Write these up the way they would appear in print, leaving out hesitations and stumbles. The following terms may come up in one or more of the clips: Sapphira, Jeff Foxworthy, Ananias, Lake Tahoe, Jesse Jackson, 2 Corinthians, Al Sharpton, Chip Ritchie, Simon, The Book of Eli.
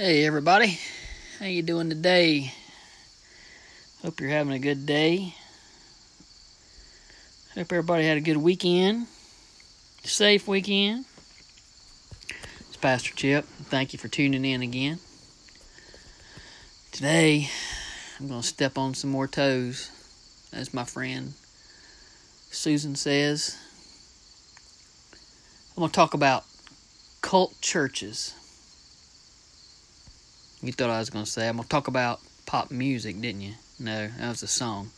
Hey everybody, how you doing today? Hope you're having a good day. Hope everybody had a good weekend, safe weekend. It's Pastor Chip. Thank you for tuning in again. Today, I'm going to step on some more toes, as my friend Susan says. I'm going to talk about cult churches. You thought I was going to say, I'm going to talk about pop music, didn't you? No, that was a song.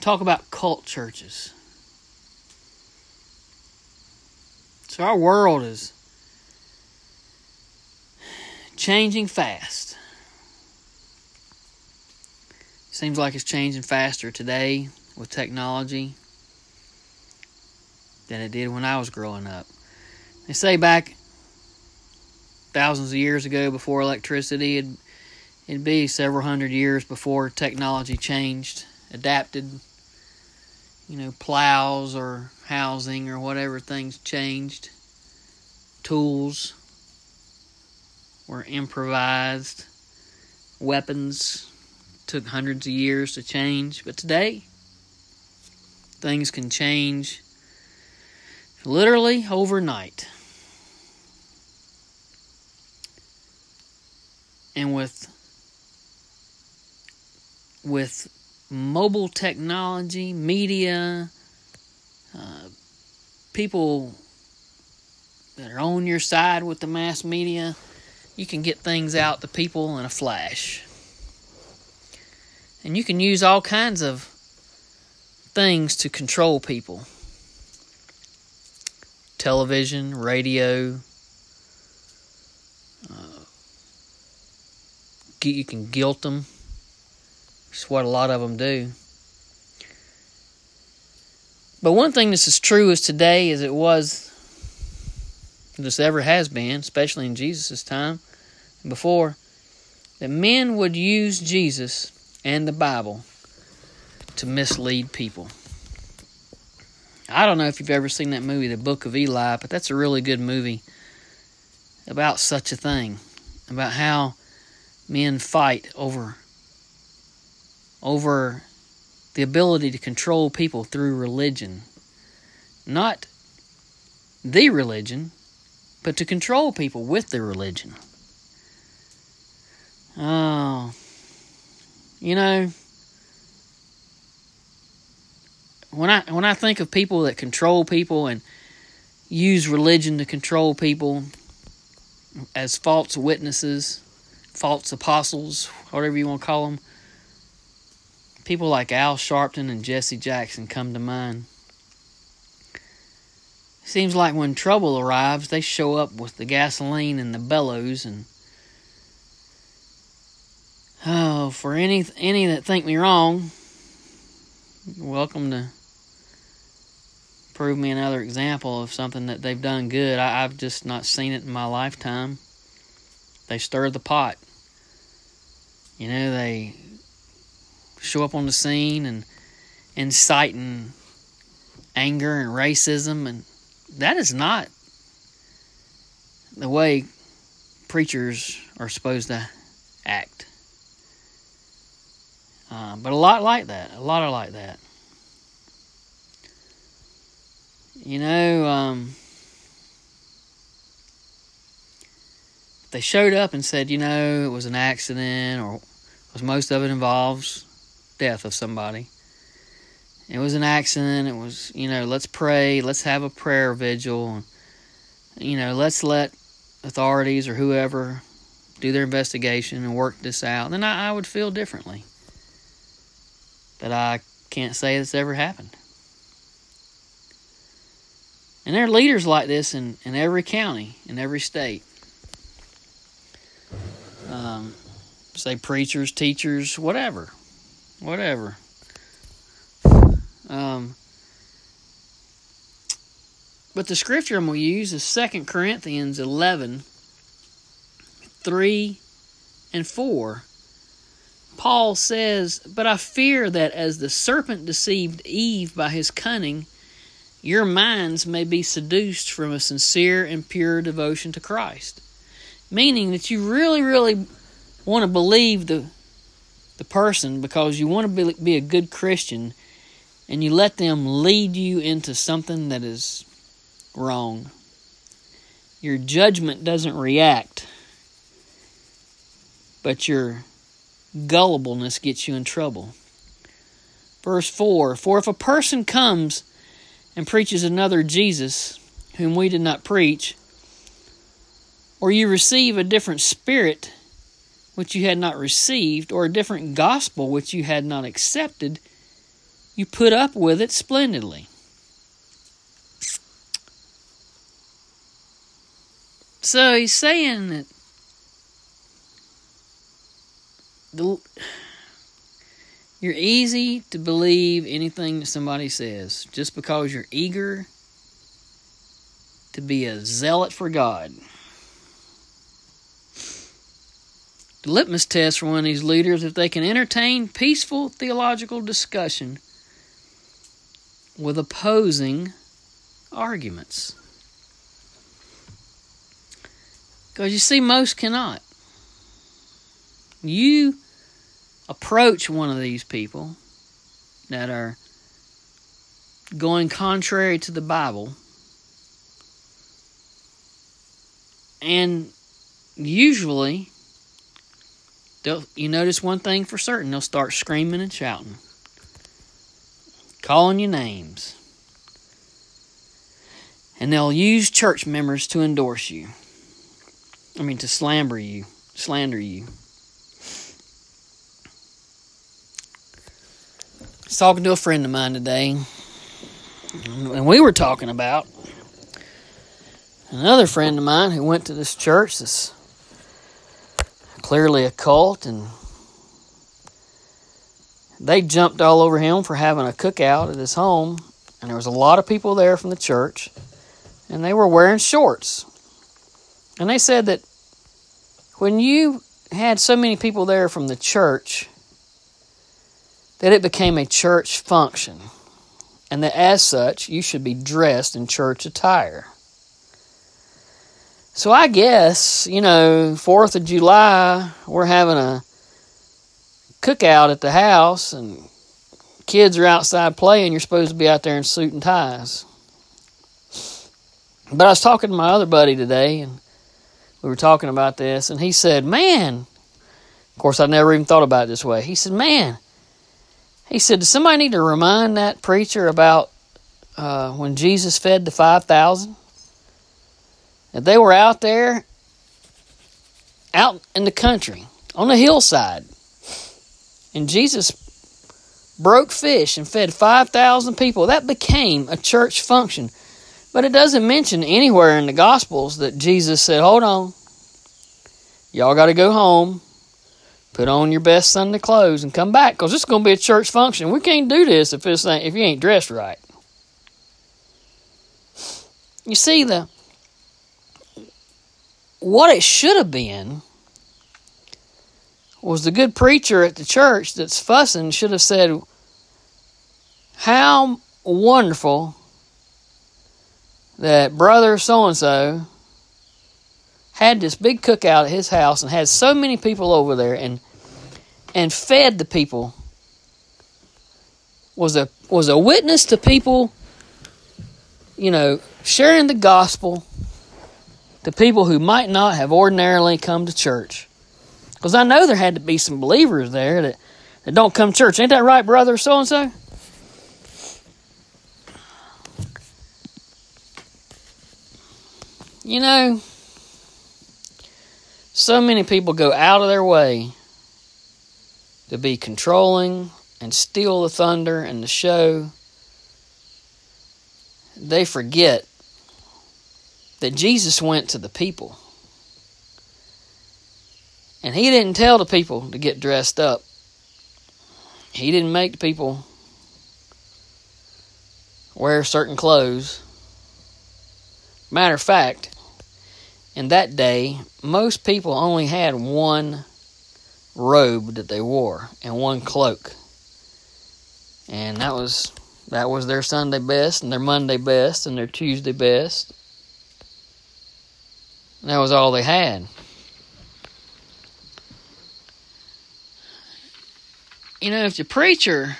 Talk about cult churches. So our world is changing fast. Seems like it's changing faster today with technology than it did when I was growing up. They say back thousands of years ago, before electricity, it'd be several hundred years before technology changed, adapted, plows or housing or whatever things changed. Tools were improvised. Weapons took hundreds of years to change. But today, things can change literally overnight. And with mobile technology, media, people that are on your side with the mass media, you can get things out to people in a flash. And you can use all kinds of things to control people. Television, radio. You can guilt them. It's what a lot of them do. But one thing that's as true as today as it was, this ever has been, especially in Jesus' time and before, that men would use Jesus and the Bible to mislead people. I don't know if you've ever seen that movie, The Book of Eli, but that's a really good movie about such a thing, about how men fight over the ability to control people through religion. Not the religion, but to control people with the religion. Oh, when I think of people that control people and use religion to control people as false witnesses, false apostles, whatever you want to call them, people like Al Sharpton and Jesse Jackson come to mind. Seems like when trouble arrives, they show up with the gasoline and the bellows, and for any that think me wrong, you're welcome to prove me another example of something that they've done good. I've just not seen it in my lifetime. They stir the pot. They show up on the scene and inciting anger and racism. And that is not the way preachers are supposed to act. But a lot are like that. They showed up and said, it was an accident, or was most of it involves death of somebody. It was an accident. It was, let's pray. Let's have a prayer vigil. Let's let authorities or whoever do their investigation and work this out. Then I would feel differently. But I can't say this ever happened. And there are leaders like this in every county, in every state. Say preachers, teachers, whatever. But the scripture I'm going to use is 2 Corinthians 11, 3 and 4. Paul says, "But I fear that as the serpent deceived Eve by his cunning, your minds may be seduced from a sincere and pure devotion to Christ. meaning that you really, really want to believe the person because you want to be a good Christian, and you let them lead you into something that is wrong. Your judgment doesn't react, but your gullibleness gets you in trouble. Verse 4, for if a person comes and preaches another Jesus, whom we did not preach, or you receive a different spirit which you had not received, or a different gospel which you had not accepted, you put up with it splendidly. So he's saying that you're easy to believe anything that somebody says just because you're eager to be a zealot for God. The litmus test for one of these leaders, if they can entertain peaceful theological discussion with opposing arguments. Because you see, most cannot. You approach one of these people that are going contrary to the Bible, and usually you notice one thing for certain. They'll start screaming and shouting, calling you names, and they'll use church members to endorse you. I mean, to slander you. I was talking to a friend of mine today, and we were talking about another friend of mine who went to this church that's clearly a cult, and they jumped all over him for having a cookout at his home, and there was a lot of people there from the church, and they were wearing shorts. And they said that when you had so many people there from the church, that it became a church function, and that as such, you should be dressed in church attire. So I guess, 4th of July, we're having a cookout at the house, and kids are outside playing. You're supposed to be out there in suit and ties. But I was talking to my other buddy today, and we were talking about this, and he said, man, of course, I never even thought about it this way. He said, does somebody need to remind that preacher about when Jesus fed the 5,000? That they were out there, out in the country, on the hillside. And Jesus broke fish and fed 5,000 people. That became a church function. But it doesn't mention anywhere in the Gospels that Jesus said, hold on, y'all got to go home, put on your best Sunday clothes, and come back, because this is going to be a church function. We can't do this if you ain't dressed right. You see, what it should have been was the good preacher at the church that's fussing should have said, how wonderful that brother so-and-so had this big cookout at his house and had so many people over there and fed the people, was a witness to people, sharing the gospel to people who might not have ordinarily come to church. Because I know there had to be some believers there that don't come to church. Ain't that right, brother so-and-so? So many people go out of their way to be controlling and steal the thunder and the show. They forget that Jesus went to the people. And he didn't tell the people to get dressed up. He didn't make the people wear certain clothes. Matter of fact, in that day, most people only had one robe that they wore and one cloak. And that was their Sunday best and their Monday best and their Tuesday best. That was all they had. You know, if the preacher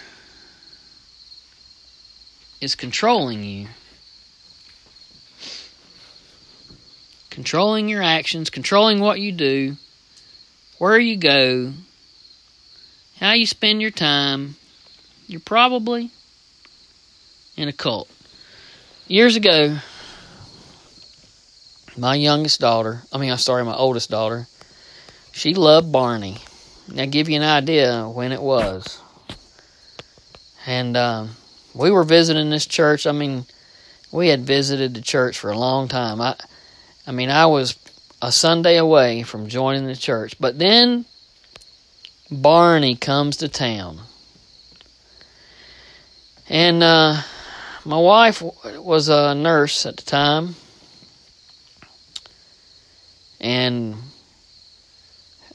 is controlling you, controlling your actions, controlling what you do, where you go, how you spend your time, you're probably in a cult. Years ago, my oldest daughter, she loved Barney. Now, give you an idea when it was. And we were visiting this church. I mean, we had visited the church for a long time. I was a Sunday away from joining the church. But then Barney comes to town. And my wife was a nurse at the time. And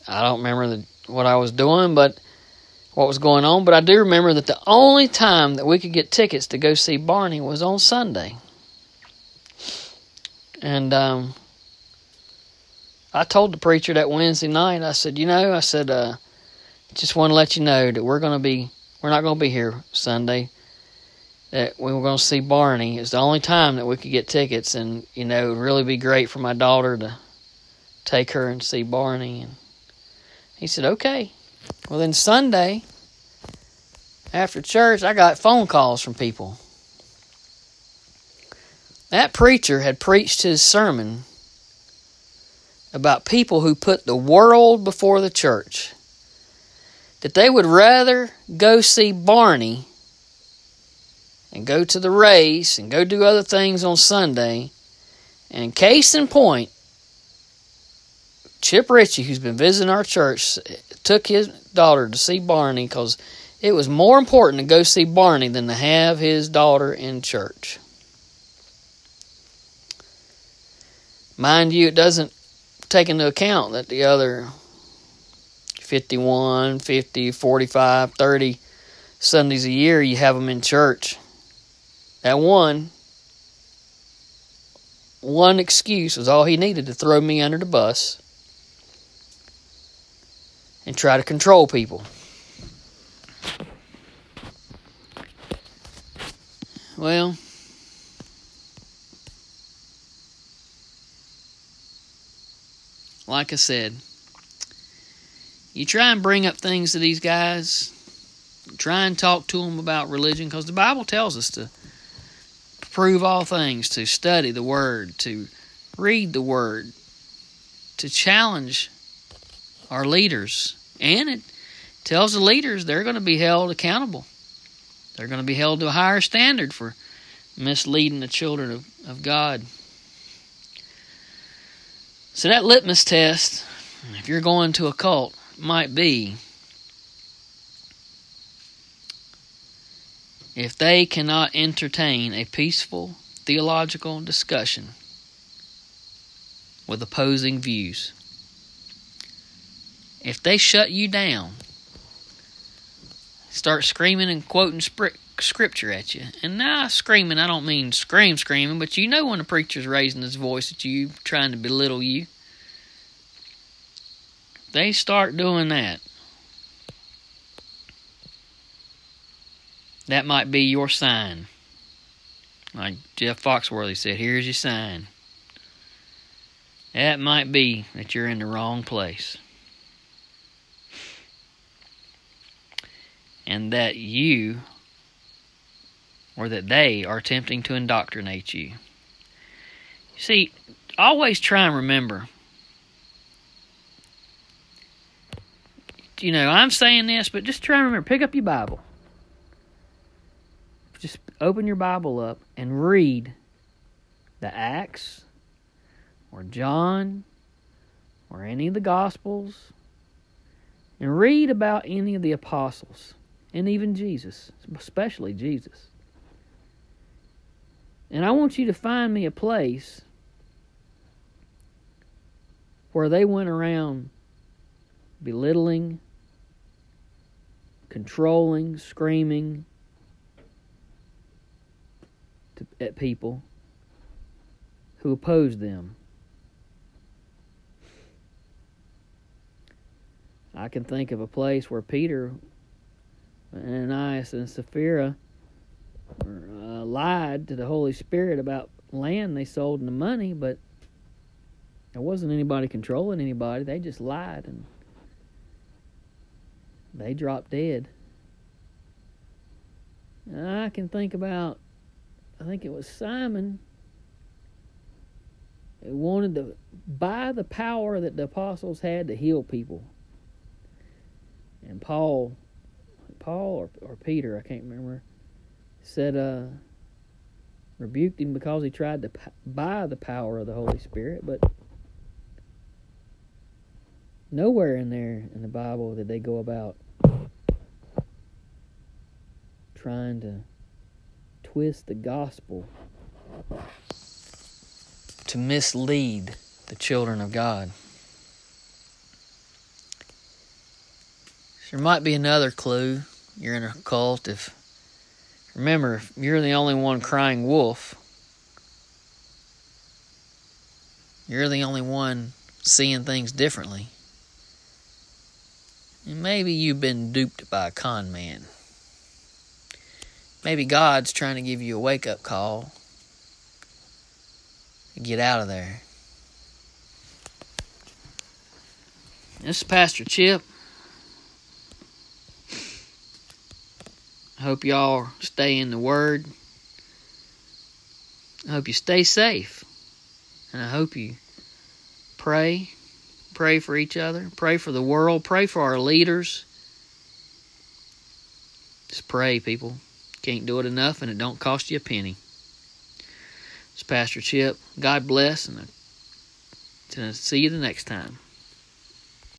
I don't remember what I was doing, but what was going on. But I do remember that the only time that we could get tickets to go see Barney was on Sunday. And I told the preacher that Wednesday night, I said, just want to let you know that we're not going to be here Sunday, that we were going to see Barney. It's the only time that we could get tickets, and, it would really be great for my daughter to take her and see Barney. And he said, okay. Well, then Sunday, after church, I got phone calls from people. That preacher had preached his sermon about people who put the world before the church, that they would rather go see Barney and go to the race and go do other things on Sunday. And case in point, Chip Ritchie, who's been visiting our church, took his daughter to see Barney because it was more important to go see Barney than to have his daughter in church. Mind you, it doesn't take into account that the other 51, 50, 45, 30 Sundays a year you have them in church. That one excuse was all he needed to throw me under the bus and try to control people. Well, like I said, you try and bring up things to these guys, try and talk to them about religion, because the Bible tells us to prove all things, to study the Word, to read the Word, to challenge our leaders. And it tells the leaders they're going to be held accountable. They're going to be held to a higher standard for misleading the children of God. So that litmus test, if you're going to a cult, might be if they cannot entertain a peaceful theological discussion with opposing views. If they shut you down, start screaming and quoting scripture at you. And now screaming, I don't mean screaming, but you know when a preacher's raising his voice at you, trying to belittle you. If they start doing that, that might be your sign. Like Jeff Foxworthy said, here's your sign. That might be that you're in the wrong place, and that you, or that they, are attempting to indoctrinate you. You see, always try and remember, I'm saying this, but just try and remember, pick up your Bible. Just open your Bible up and read the Acts, or John, or any of the Gospels, and read about any of the apostles. And even Jesus, especially Jesus. And I want you to find me a place where they went around belittling, controlling, screaming at people who opposed them. I can think of a place where Peter Ananias and Sapphira lied to the Holy Spirit about land they sold and the money, but there wasn't anybody controlling anybody. They just lied and they dropped dead. Now I can think about, I think it was Simon who wanted to buy the power that the apostles had to heal people. And Paul or Peter, I can't remember, said, rebuked him because he tried to buy the power of the Holy Spirit. But nowhere in there in the Bible did they go about trying to twist the gospel to mislead the children of God. There might be another clue. You're in a cult. Remember, if you're the only one crying wolf, you're the only one seeing things differently. And maybe you've been duped by a con man. Maybe God's trying to give you a wake-up call to get out of there. This is Pastor Chip. I hope y'all stay in the Word. I hope you stay safe. And I hope you pray. Pray for each other. Pray for the world. Pray for our leaders. Just pray, people. Can't do it enough, and it don't cost you a penny. It's Pastor Chip. God bless, and I'll see you the next time.